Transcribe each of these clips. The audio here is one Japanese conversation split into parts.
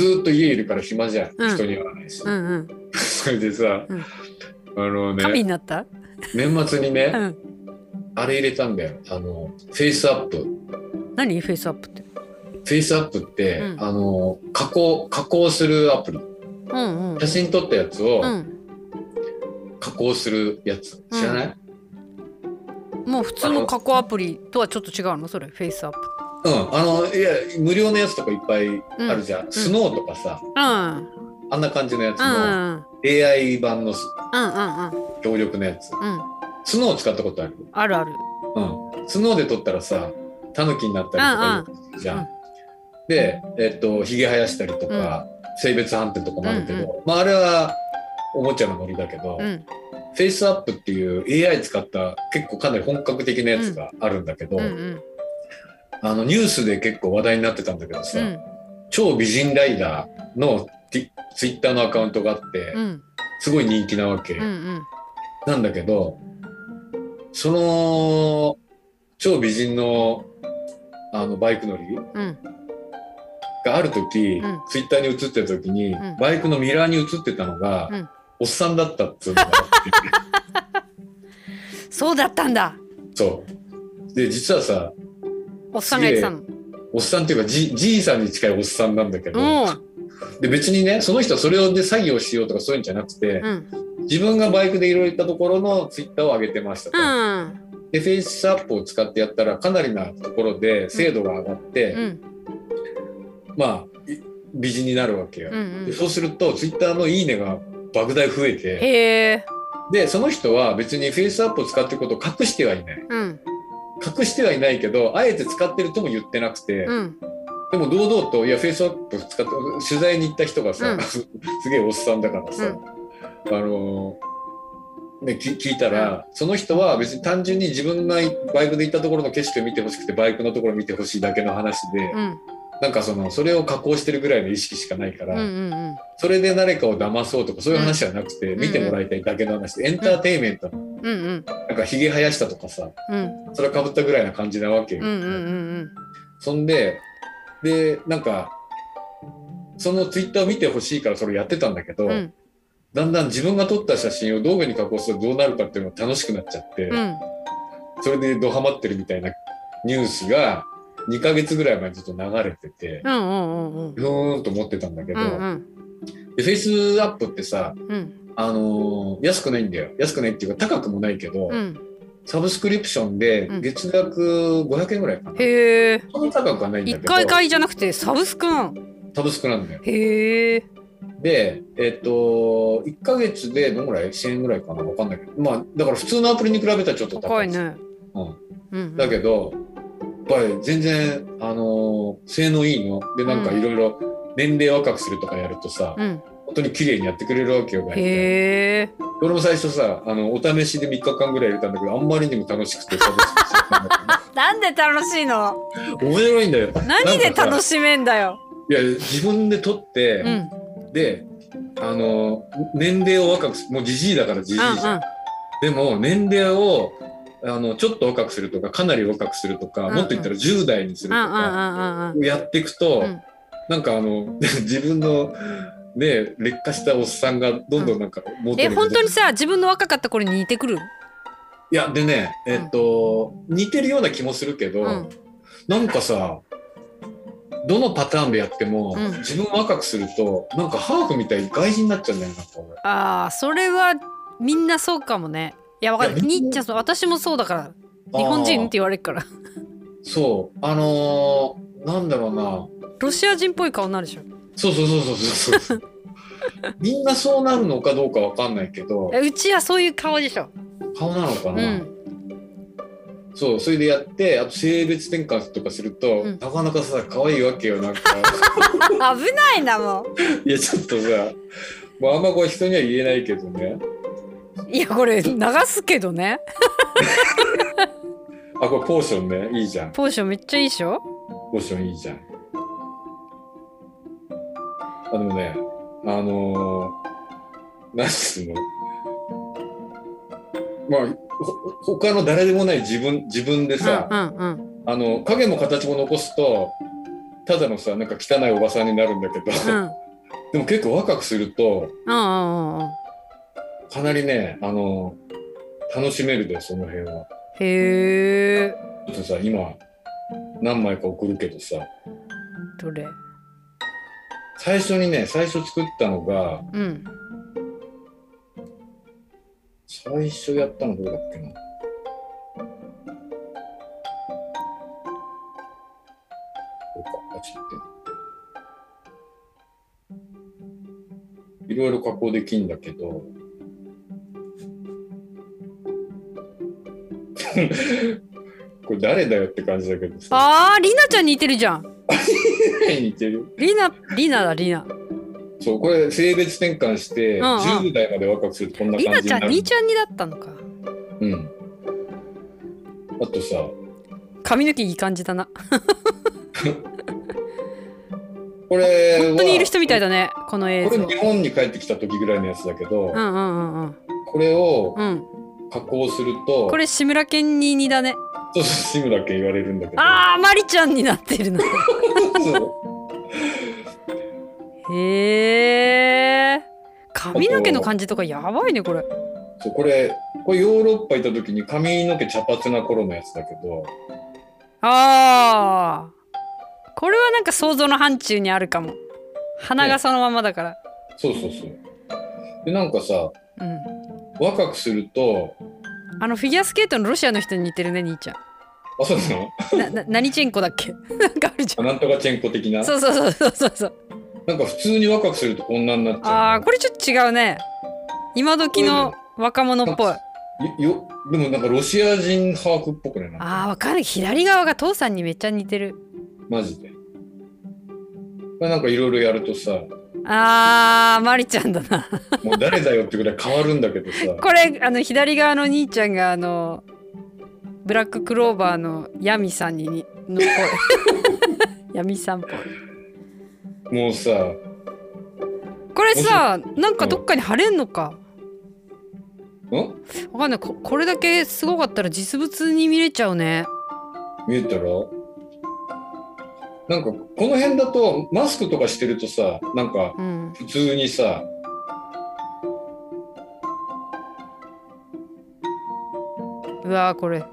ずっと家いるから暇じゃん、うん、人に会わないし、うんうん、それでさ、うん、ね、神になった年末にね、うん、あれ入れたんだよ、フェイスアップ。何フェイスアップって？フェイスアップって、うん、加工するアプリ、うんうん、写真撮ったやつを、うん、加工するやつ、知らない？うん、もう普通の加工アプリとはちょっと違うのそれフェイスアップ。うん、いや無料のやつとかいっぱいあるじゃん、うん、スノーとかさ、うん、あんな感じのやつの AI 版の、うんうん、強力なやつ、うん、スノー使ったことある？あるある、うん、スノーで撮ったらさタヌキになったりとかいるじゃん、うんうん、で、ひげ生やしたりとか、うん、性別判定とかもあるけど、うんうん、まああれはおもちゃのノリだけど、うん、フェイスアップっていう AI 使った結構かなり本格的なやつがあるんだけど、うんうんうん、ニュースで結構話題になってたんだけどさ、うん、超美人ライダーのツイッターのアカウントがあって、うん、すごい人気なわけ、うんうん、なんだけどその超美人のバイク乗り、うん、がある時、うん、ツイッターに映ってた時に、うん、バイクのミラーに映ってたのが、うん、おっさんだったっつうのがあってそうだったんだ。そうで実はさおっさんがやってたの。おっさんっていうかじいさんに近いおっさんなんだけど、で別にねその人はそれで作業しようとかそういうんじゃなくて、うん、自分がバイクでいろいろ行ったところのツイッターを上げてましたと、うん、でフェイスアップを使ってやったらかなりなところで精度が上がって、うんうん、まあ美人になるわけよ、うんうん、でそうするとツイッターのいいねが莫大増えて、でその人は別にフェイスアップを使っていることを隠してはいない、うん、隠してはいないけどあえて使ってるとも言ってなくて、うん、でも堂々といやフェイスアップ使って取材に行った人がさ、うん、すげえおっさんだからさ、うん、ね、聞いたら、うん、その人は別に単純に自分がバイクで行ったところの景色を見てほしくてバイクのところを見てほしいだけの話で、うん、なんかそれを加工してるぐらいの意識しかないから、うんうんうん、それで誰かを騙そうとかそういう話じゃなくて、うん、見てもらいたいだけの話で、うん、エンターテインメントの、うんうん、なんかひげ生やしたとかさ、うん、それかぶったぐらいな感じなわけよ、うんうんうん、そんでなんかそのツイッターを見てほしいからそれやってたんだけど、うん、だんだん自分が撮った写真を動画に加工するとどうなるかっていうのが楽しくなっちゃって、うん、それでドハマってるみたいなニュースが2ヶ月ぐらい前にずっと流れてて、うんうんうんうん、ふーんと思ってたんだけど、うんうん、でフェイスアップってさ、うん、安くないんだよ。安くないっていうか高くもないけど、うん、サブスクリプションで月額500円ぐらいかな、うん、へえ、そんな高くはないんだけど1回買いじゃなくてサブスクなんだよ。へえ。で1ヶ月でどのぐらい1000円ぐらいかな分かんないけど、まあだから普通のアプリに比べたらちょっと高いね、うんうんうん、だけどやっぱり全然性能いいので、なんかいろいろ年齢若くするとかやるとさ、うん、本当に綺麗にやってくれるわけよ。俺も最初さお試しで3日間ぐらい入れたんだけどあんまりにも楽しくてなんで楽しいの？面白いんだよ。何で楽しめんだよ。いや自分で撮って、うん、で年齢を若くする、もうジジイだからジジイじゃん、うんうん、でも年齢をちょっと若くするとかかなり若くするとか、うんうん、もっと言ったら10代にするとか、うんうん、やっていくと、うん、なんか自分のね劣化したおっさんがどんどんなんか戻ってくる、うん、本当にさ自分の若かった頃に似てくる。いやでねうん、似てるような気もするけど、うん、なんかさどのパターンでやっても、うん、自分を若くするとなんかハーフみたいに外人になっちゃうんだよな。あ、それはみんなそうかもね。いやわかる。私もそうだから日本人って言われるからそうなんだろうな、ロシア人っぽい顔になるでしょ。そうみんなそうなるのかどうかわかんないけどうちはそういう顔でしょ。顔なのかな、うん、そうそれでやって、あと性別転換とかすると、うん、なかなかさ可愛いわけよなんか危ないなもういやちょっとさ、まあ、あんまこれ人には言えないけどね。いやこれ流すけどねあ、これポーションね、いいじゃん。ポーションめっちゃいいでしょ。ポーションいいじゃん。あのねなんつうの、まあ他の誰でもない自分でさ、うんうんうん、影も形も残すとただのさ、なんか汚いおばさんになるんだけど、うん、でも結構若くすると、かなりね、楽しめるで、その辺は。へー。ちょっとさ、今何枚か送るけどさ。どれ？最初にね、最初作ったのが、うん、最初やったのどうだっけな。いろいろ加工できんだけどこれ誰だよって感じだけどさ。あー、リナちゃん似てるじゃん。似てる。リナだ。そう、これ性別転換して10代まで若くするとこんな感じになる。リナちゃん兄ちゃんにだったのか。うん。あとさ、髪の毛いい感じだな。これ本当にいる人みたいだね、この映像。これ日本に帰ってきた時ぐらいのやつだけど、これを加工すると、これ志村けんに似だね。そうそう、志村けん言われるんだけど、ああ、マリちゃんになってるな。へえ、髪の毛の感じとかやばいね、これ。そう、これヨーロッパ行った時に髪の毛茶髪な頃のやつだけど、ああ、これはなんか想像の範疇にあるかも。鼻がそのままだから。ね、そうそうそう。で、なんかさ、うん、若くすると、フィギュアスケートのロシアの人に似てるね、兄ちゃん。あ、そうなの？何チェンコだっけ？なんかあるじゃん。なんとかチェンコ的な。そうそうそうそうそう。なんか普通に若くすると女になっちゃう、ね。ああ、これちょっと違うね。今時の若者っぽい。よ、でもなんかロシア人ハーフっぽくない？ああ、わかる。左側が父さんにめっちゃ似てる。マジで。なんかいろいろやるとさ。あー、マリちゃんだな。もう誰だよってぐらい変わるんだけどさ。これ左側の兄ちゃんがブラッククローバーのヤミさんにの声。ヤミさんっぽい。もうさ。これさ、なんかどっかに貼れんのか。ん？わかんない。これだけすごかったら実物に見れちゃうね。見えたら？なんかこの辺だとマスクとかしてるとさ、なんか普通にさ、うん、うわー、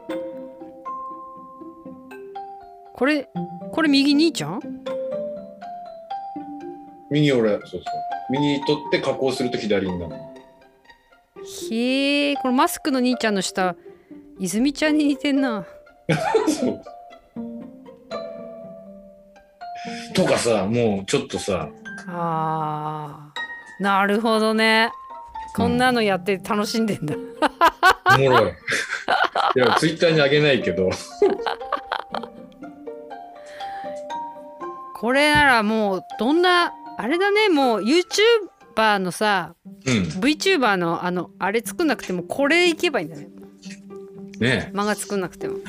これ右兄ちゃん？右俺、そうそう、右取って加工すると左になる。へえ、このマスクの兄ちゃんの下、泉ちゃんに似てんな。そうとかさ、もうちょっとさあ、なるほどね。こんなのやって楽しんでんだ。おもろい。いや、ツイッターにあげないけど。これならもうどんなあれだね、もう YouTuber のさ、VTuber のあれ作んなくてもこれいけばいいんだね。ねえ。漫画作んなくても。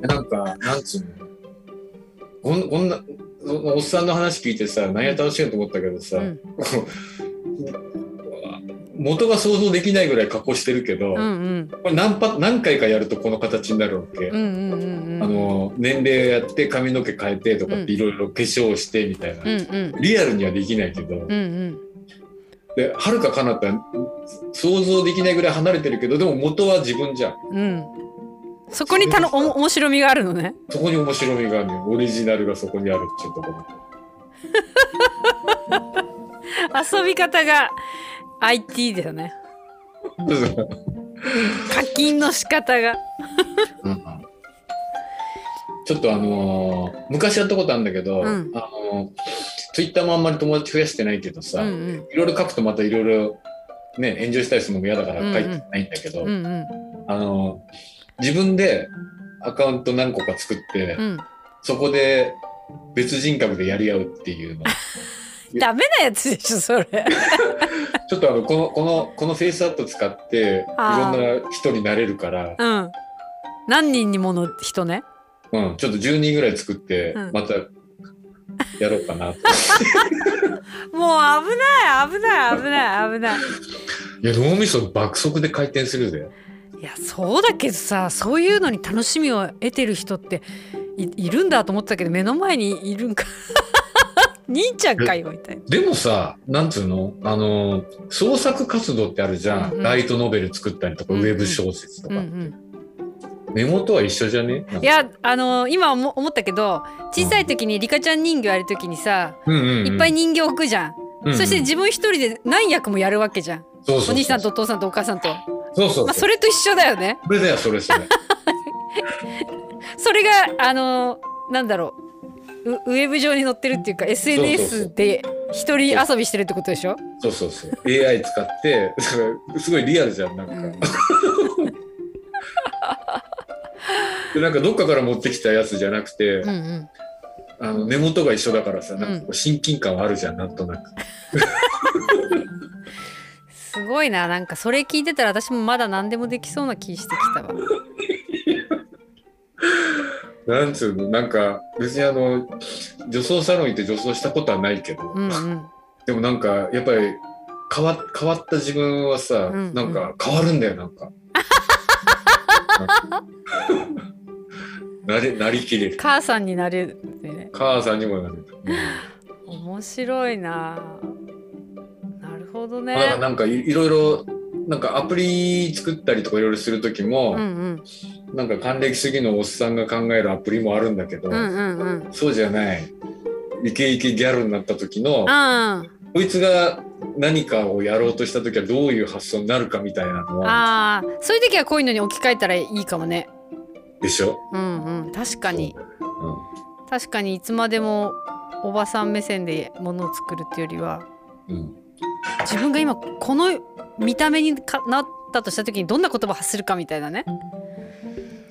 なんかなんつうの。こんなおっさんの話聞いてさ、何や楽しいのと思ったけどさ、うん、元が想像できないぐらい加工してるけど、これ何回かやるとこの形になるわけ。年齢やって髪の毛変えてとかっていろいろ化粧してみたいな、リアルにはできないけど、ではるか彼方想像できないぐらい離れてるけど、でも元は自分じゃん。そこに面白みがあるのね。そこに面白みがあるの。オリジナルがそこにあるっていうところ。遊び方が IT だよね。課金の仕方が。ちょっと昔やったことあるんだけど、ツイッターもあんまり友達増やしてないけどさ、いろいろ書くとまたいろいろね、炎上したりするのも嫌だから書いてないんだけど、自分でアカウント何個か作って、そこで別人格でやり合うっていうの。ダメなやつでしょそれ。ちょっとこのフェイスアップ使っていろんな人になれるから、何人にもの人ね。うん、ちょっと10人ぐらい作ってまたやろうかなと。もう危ない。いや、脳みそ爆速で回転するぜ。いや、そうだけどさ、そういうのに楽しみを得てる人っているんだと思ってたけど、目の前にいるんか兄ちゃんかよみたいな。でもさ、なんつうの、創作活動ってあるじゃん、うんうん、ライトノベル作ったりとか、うんうん、ウェブ小説とか、うんうん、メモとは一緒じゃね。いや、今思ったけど、小さい時にリカちゃん人形やる時にさ、うんうんうん、いっぱい人形置くじゃん、うんうん、そして自分一人で何役もやるわけじゃん、うんうん、お兄さんとお父さんとお母さんと、そうそうそう、まあ、それと一緒だよね。それだよ、それそれそれがなんだろう、ウェブ上に載ってるっていうか SNS で一人遊びしてるってことでしょ。そうそうそうそう、 AI 使ってすごいリアルじゃん、なんか、うん、でなんかどっかから持ってきたやつじゃなくて、うんうん、根元が一緒だからさ、なんか親近感はあるじゃん、なんとなくすごいな、なんかそれ聞いてたら私もまだ何でもできそうな気してきたわなんつうの、なんか別に女装サロン行って女装したことはないけど、うんうん、でもなんかやっぱり変わった自分はさ、うんうん、なんか変わるんだよ、なんかなりきれる母さんになれる、ね、母さんにもなれる、うん、面白いな。なるほどね。まあ、なんかいろいろなんかアプリ作ったりとかいろいろする時も、うんうん、なんか還暦過ぎのおっさんが考えるアプリもあるんだけど、うんうんうん、そうじゃないイケイケギャルになった時の、うん、こいつが何かをやろうとした時はどういう発想になるかみたいなのは、あ、そういう時はこういうのに置き換えたらいいかもね。でしょ、うんうん、確かに、うん、確かにいつまでもおばさん目線でものを作るっていうよりは、うん、自分が今この見た目になったとした時にどんな言葉を発するかみたいなね、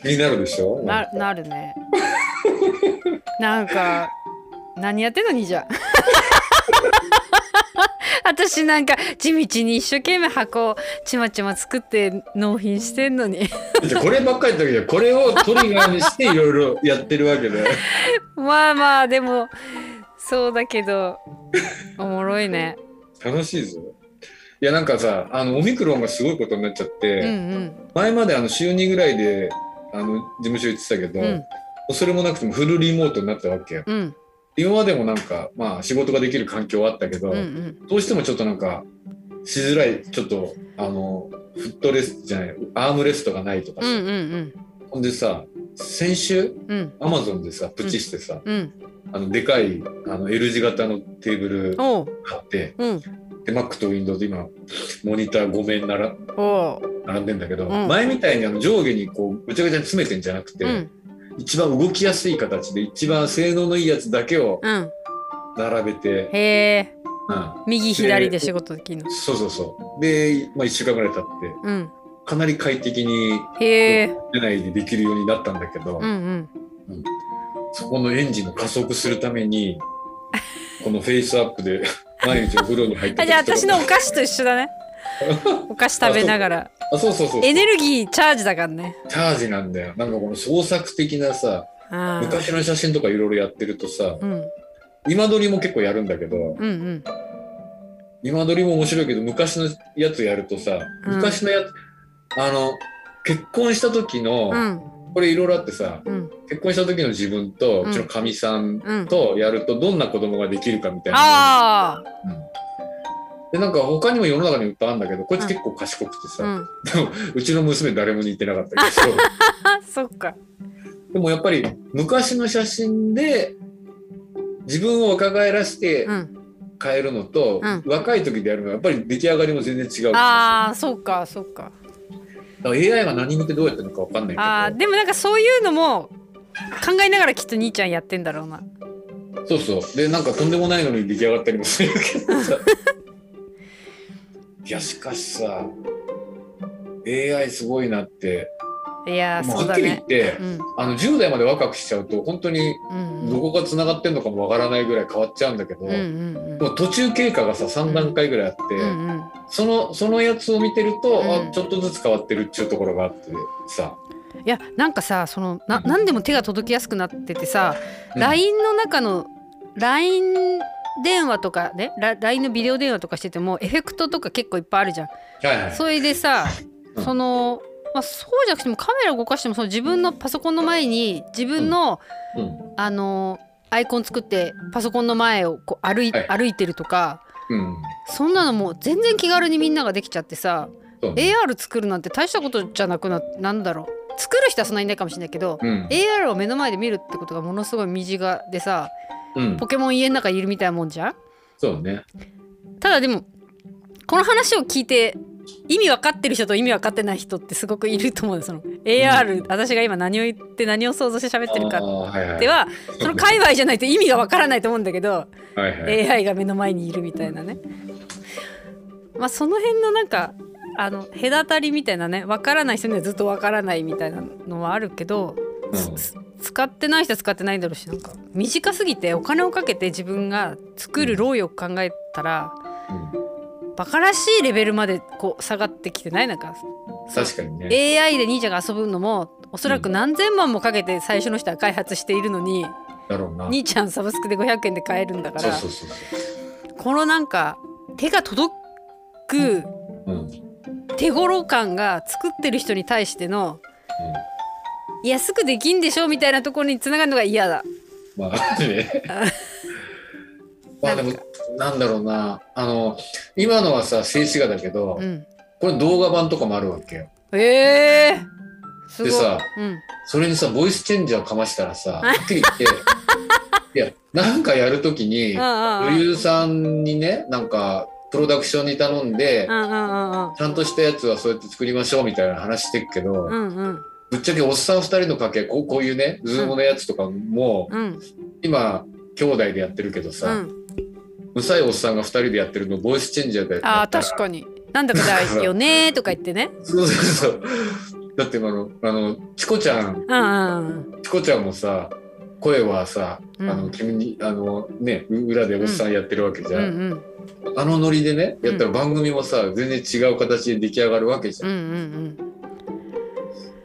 気になるでしょ。 なるねなんか何やってんのにじゃ私なんか地道に一生懸命箱をちまちま作って納品してんのにこればっかりだけど、これをトリガーにしていろいろやってるわけでまあまあでもそうだけどおもろいね楽しいぞ。いやなんかさ、オミクロンがすごいことになっちゃって、うんうん、前まで週2ぐらいで事務所行ってたけど、うん、それもなくてもフルリモートになったわけ、うん、今までもなんか、まあ、仕事ができる環境はあったけど、うんうん、どうしてもちょっとなんかしづらい、ちょっとフットレスじゃない、アームレストがないとかさ、うんうんうん、ほんでさ先週、うん、Amazon でさプチしてさ、うんうん、でかいL 字型のテーブル買って、うん、で Mac と Windows で今モニター5面並んでんだけど、うん、前みたいに上下にこうぐちゃぐちゃに詰めてんじゃなくて、うん、一番動きやすい形で一番性能のいいやつだけを並べて、うん、へー、うん、右左で仕事できるの。そうそうそう。で、まあ、1週間ぐらい経って、うん、かなり快適に出ないでできるようになったんだけど、うんうんうん、そこのエンジンを加速するためにこのフェイスアップで毎日お風呂に入ってたじゃあ私のお菓子と一緒だねお菓子食べながらそうエネルギーチャージだからね。チャージなんだよ。なんかこの創作的なさ、昔の写真とかいろいろやってるとさ、うん、今撮りも結構やるんだけど、うんうん、今撮りも面白いけど昔のやつやるとさ、昔のやつ、うん、結婚した時の、うん、これいろいろあってさ、うん、結婚した時の自分とうちのかみさんとやるとどんな子供ができるかみたいな、あ、うん、でなんか他にも世の中にいっぱいあるんだけど、こいつ結構賢くてさ、うん、でもうちの娘誰も似てなかったけどそっか。でもやっぱり昔の写真で自分を若返らせて変えるのと、うん、若い時でやるのはやっぱり出来上がりも全然違う。ああ、そうかそうか。だから AI が何見てどうやってるのか分かんないけど、あ、でもなんかそういうのも考えながらきっと兄ちゃんやってんだろうな。そうそう。でなんかとんでもないのに出来上がったりもするけどさいやしかしさ AI すごいなって。いやそうだね。はっきり言って、うん、10代まで若くしちゃうと本当にどこがつながってんのかもわからないぐらい変わっちゃうんだけど、うんうんうん、もう途中経過がさ3段階ぐらいあって、うんうん、そのやつを見てると、うん、あ、ちょっとずつ変わってるっていうところがあってさ。いやなんかさ、その何でも手が届きやすくなっててさ、うん、LINE の中の LINE電話とかね、LINE のビデオ電話とかしててもエフェクトとか結構いっぱいあるじゃん、はいはい、それでさ、うん、まあ、そうじゃなくてもカメラを動かしてもその自分のパソコンの前に自分の、うん、アイコン作ってパソコンの前をこう歩いてるとか、うん、そんなのもう全然気軽にみんなができちゃってさ、ね、AR 作るなんて大したことじゃなくなんだろう、作る人はそんなにいないかもしれないけど、うん、AR を目の前で見るってことがものすごい身近でさ、うん、ポケモン家の中にいるみたいなもんじゃん。そうね。ただでもこの話を聞いて意味分かってる人と意味分かってない人ってすごくいると思う。その AR、うん、私が今何を言って何を想像して喋ってるかでは、はいはい、その界隈じゃないと意味が分からないと思うんだけどはい、はい、AI が目の前にいるみたいなね、まあ、その辺のなんか隔たりみたいなね、分からない人にはずっと分からないみたいなのはあるけど、うん、使ってない人は使ってないんだろうし、なんか短すぎてお金をかけて自分が作る労力を考えたら、うん、バカらしいレベルまでこう下がってきてない？なんか確かにね、 AI で忍者が遊ぶのもおそらく何千万もかけて最初の人は開発しているのに、だろうな、兄ちゃんサブスクで500円で買えるんだから、そうそうそうそう、このなんか手が届く手頃感が作ってる人に対しての、うん、安くできんでしょみたいなところに繋がるのが嫌だ。まあねまあでもなんだろうな、今のはさ静止画だけど、うん、これ動画版とかもあるわけよ。すごい。でさ、うん、それにさボイスチェンジャーかましたらさ、はっきり言っていやなんかやるときに女優さんにね、なんかプロダクションに頼んで、ちゃんとしたやつはそうやって作りましょうみたいな話してるけど、うんうん、ぶっちゃけおっさん2人の掛けこういうねズームのやつとかも、うん、今兄弟でやってるけどさ、うん、うさいおっさんが2人でやってるのボイスチェンジャーでやったら、あ、確かになんだかだよねとか言ってねそうそうそう、だってチコちゃん、うん、チコちゃんもさ声はさ、君にね裏でおっさんやってるわけじゃん、うんうんうん、ノリでねやったら番組もさ、うん、全然違う形で出来上がるわけじゃん、うんうん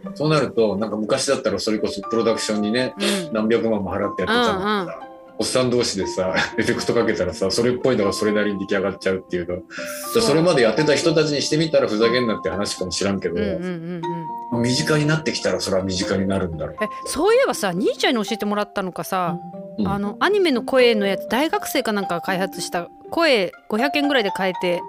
うん、そうなるとなんか昔だったらそれこそプロダクションにね、うん、何百万も払ってやってたのさ、うんうん、おっさん同士でさエフェクトかけたらさそれっぽいのがそれなりに出来上がっちゃうっていうの、それまでやってた人たちにしてみたらふざけんなって話かもしらんけど、うんうんうん、身近になってきたらそれは身近になるんだろう。そういえばさ兄ちゃんに教えてもらったのかさ、うん、アニメの声のやつ大学生かなんかが開発した声500円ぐらいで買えて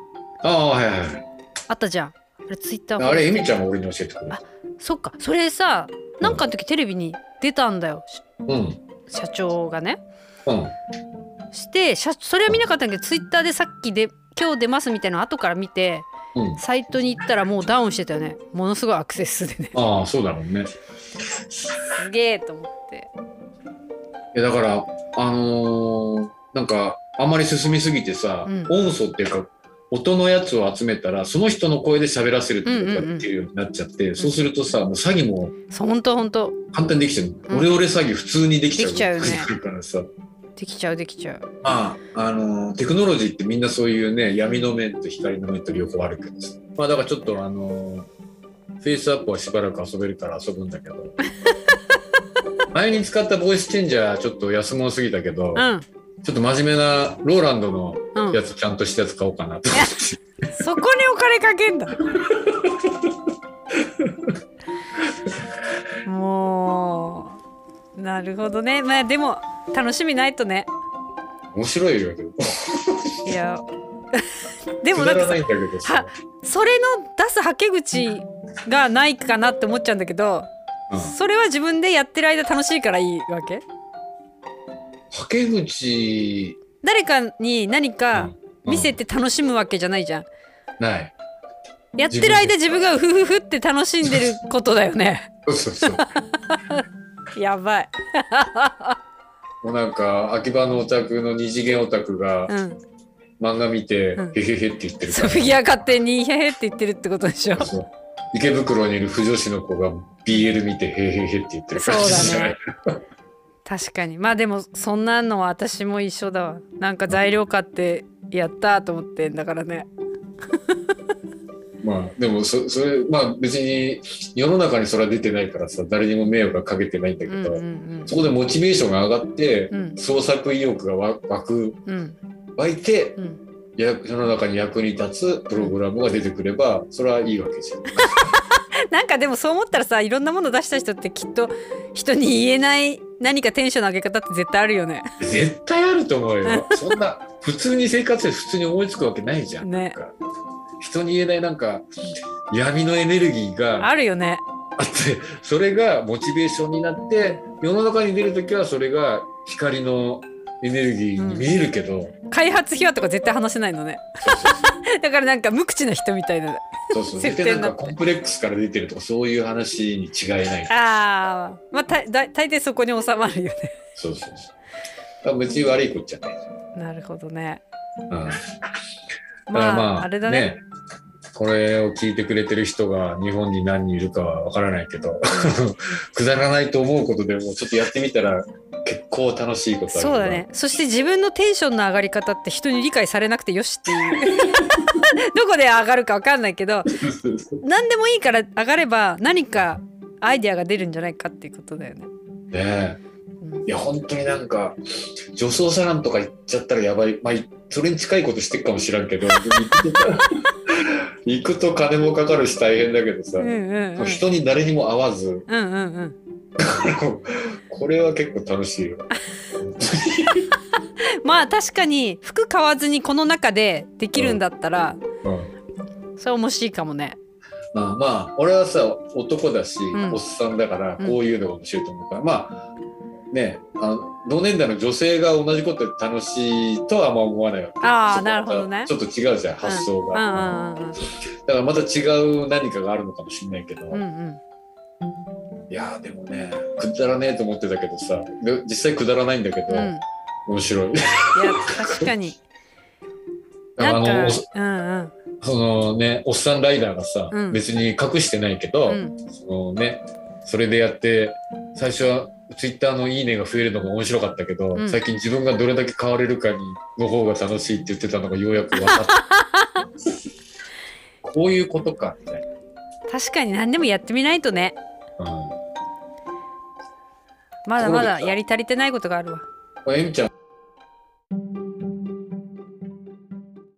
はいはいはい、あったじゃん、あれツイッターあれエミちゃんが俺に教えてくれた。あ、そっか、それさなんかの時テレビに出たんだよ、うん、社長がね、うん、してそれは見なかったんだけどツイッターでさっきで今日出ますみたいなの後から見て、うん、サイトに行ったらもうダウンしてたよね、ものすごいアクセスでね。ああそうだろうねすげえと思って、いやだからなんかあんまり進みすぎてさ、うん、音素っていうか音のやつを集めたらその人の声で喋らせるっていうようになっちゃって、うんうんうん、そうするとさもう詐欺も本当簡単にできちゃう、うん、オレオレ詐欺普通にできちゃう、できちゃうよねからさできちゃう、まあ、テクノロジーってみんなそういうね闇の面と光の面と両方あるけど、まあだからちょっとフェイスアップはしばらく遊べるから遊ぶんだけど前に使ったボイスチェンジャーちょっと安物すぎたけど、うんちょっと真面目なローランドのやつ、うん、ちゃんとしたやつ買おうかなと思ってそこにお金かけんだもうなるほどね。まあでも楽しみないとね、面白いよけどいやでもだってさそれの出すはけ口がないかなって思っちゃうんだけど、うん、それは自分でやってる間楽しいからいいわけ。はけ口誰かに何か見せて楽しむわけじゃないじゃん、うん、ないやってる間自分がフフフって楽しんでることだよねそうそうそうやばいもうなんか秋葉のオタクの二次元オタクが漫画見て、うん、へへへって言ってるから、ね、ソフィア勝手にへへって言ってるってことでしょ。そうそう池袋にいる腐女子の子が BL 見てへへへって言ってる感じじゃない。そうだね確かに。まあでもそんなのは私も一緒だわ。なんか材料買ってやったと思ってんだからねまあでもそれまあ別に世の中にそれは出てないからさ誰にも迷惑がかけてないんだけど、うんうんうん、そこでモチベーションが上がって、うん、創作意欲が湧いて、うん、世の中に役に立つプログラムが出てくればそれはいいわけじゃんなんかでもそう思ったらさ、いろんなもの出した人ってきっと人に言えない何かテンションの上げ方って絶対あるよね。絶対あると思うよ。そんな普通に生活で普通に思いつくわけないじゃん、ね、なんか人に言えないなんか闇のエネルギーがあるよね。あって、それがモチベーションになって世の中に出るときはそれが光のエネルギーに見えるけど、うん、開発秘話とか絶対話せないのね。そうそうそうだからなんか無口な人みたいな。そうそう、絶対なんかコンプレックスから出てるとかそういう話に違いない。ああ、まあ大抵そこに収まるよね。そうそうそう、無知悪いこっちゃない。なるほどね、うん、まああれだ ねこれを聞いてくれてる人が日本に何人いるかはわからないけどくだらないと思うことでもちょっとやってみたら結構楽しいことある。そうだね。そして自分のテンションの上がり方って人に理解されなくてよしっていうどこで上がるか分かんないけど何でもいいから上がれば何かアイデアが出るんじゃないかっていうことだよね。ねえ、いや本当になんか女装サロンとか行っちゃったらやばい、まあ、それに近いことしてるかもしらんけど行くと金もかかるし大変だけどさ、うんうんうん、人に誰にも会わず、うんうんうん、これは結構楽しいよまあ確かに服買わずにこの中でできるんだったら、うんうん、それ面白いかもね。まあまあ俺はさ男だし、うん、おっさんだからこういうのが面白いと思うから、うん、まあね、同年代の女性が同じことで楽しいとはあんま思わないわけ。ああ、なるほどね。ちょっと違うじゃん、うん、発想が、うんうんうん、だからまた違う何かがあるのかもしれないけど、うんうん、いやでもねくだらねえと思ってたけどさ、実際くだらないんだけど、うん、面白い。いや確かになんかうんうん、そのねおっさんライダーがさ、うん、別に隠してないけど、うん、そのねそれでやって最初はツイッターのいいねが増えるのも面白かったけど、うん、最近自分がどれだけ変われるかにの方が楽しいって言ってたのがようやく分かったこういうことかみたいな。確かに何でもやってみないとね、うん、まだまだやり足りてないことがあるわ。えみちゃん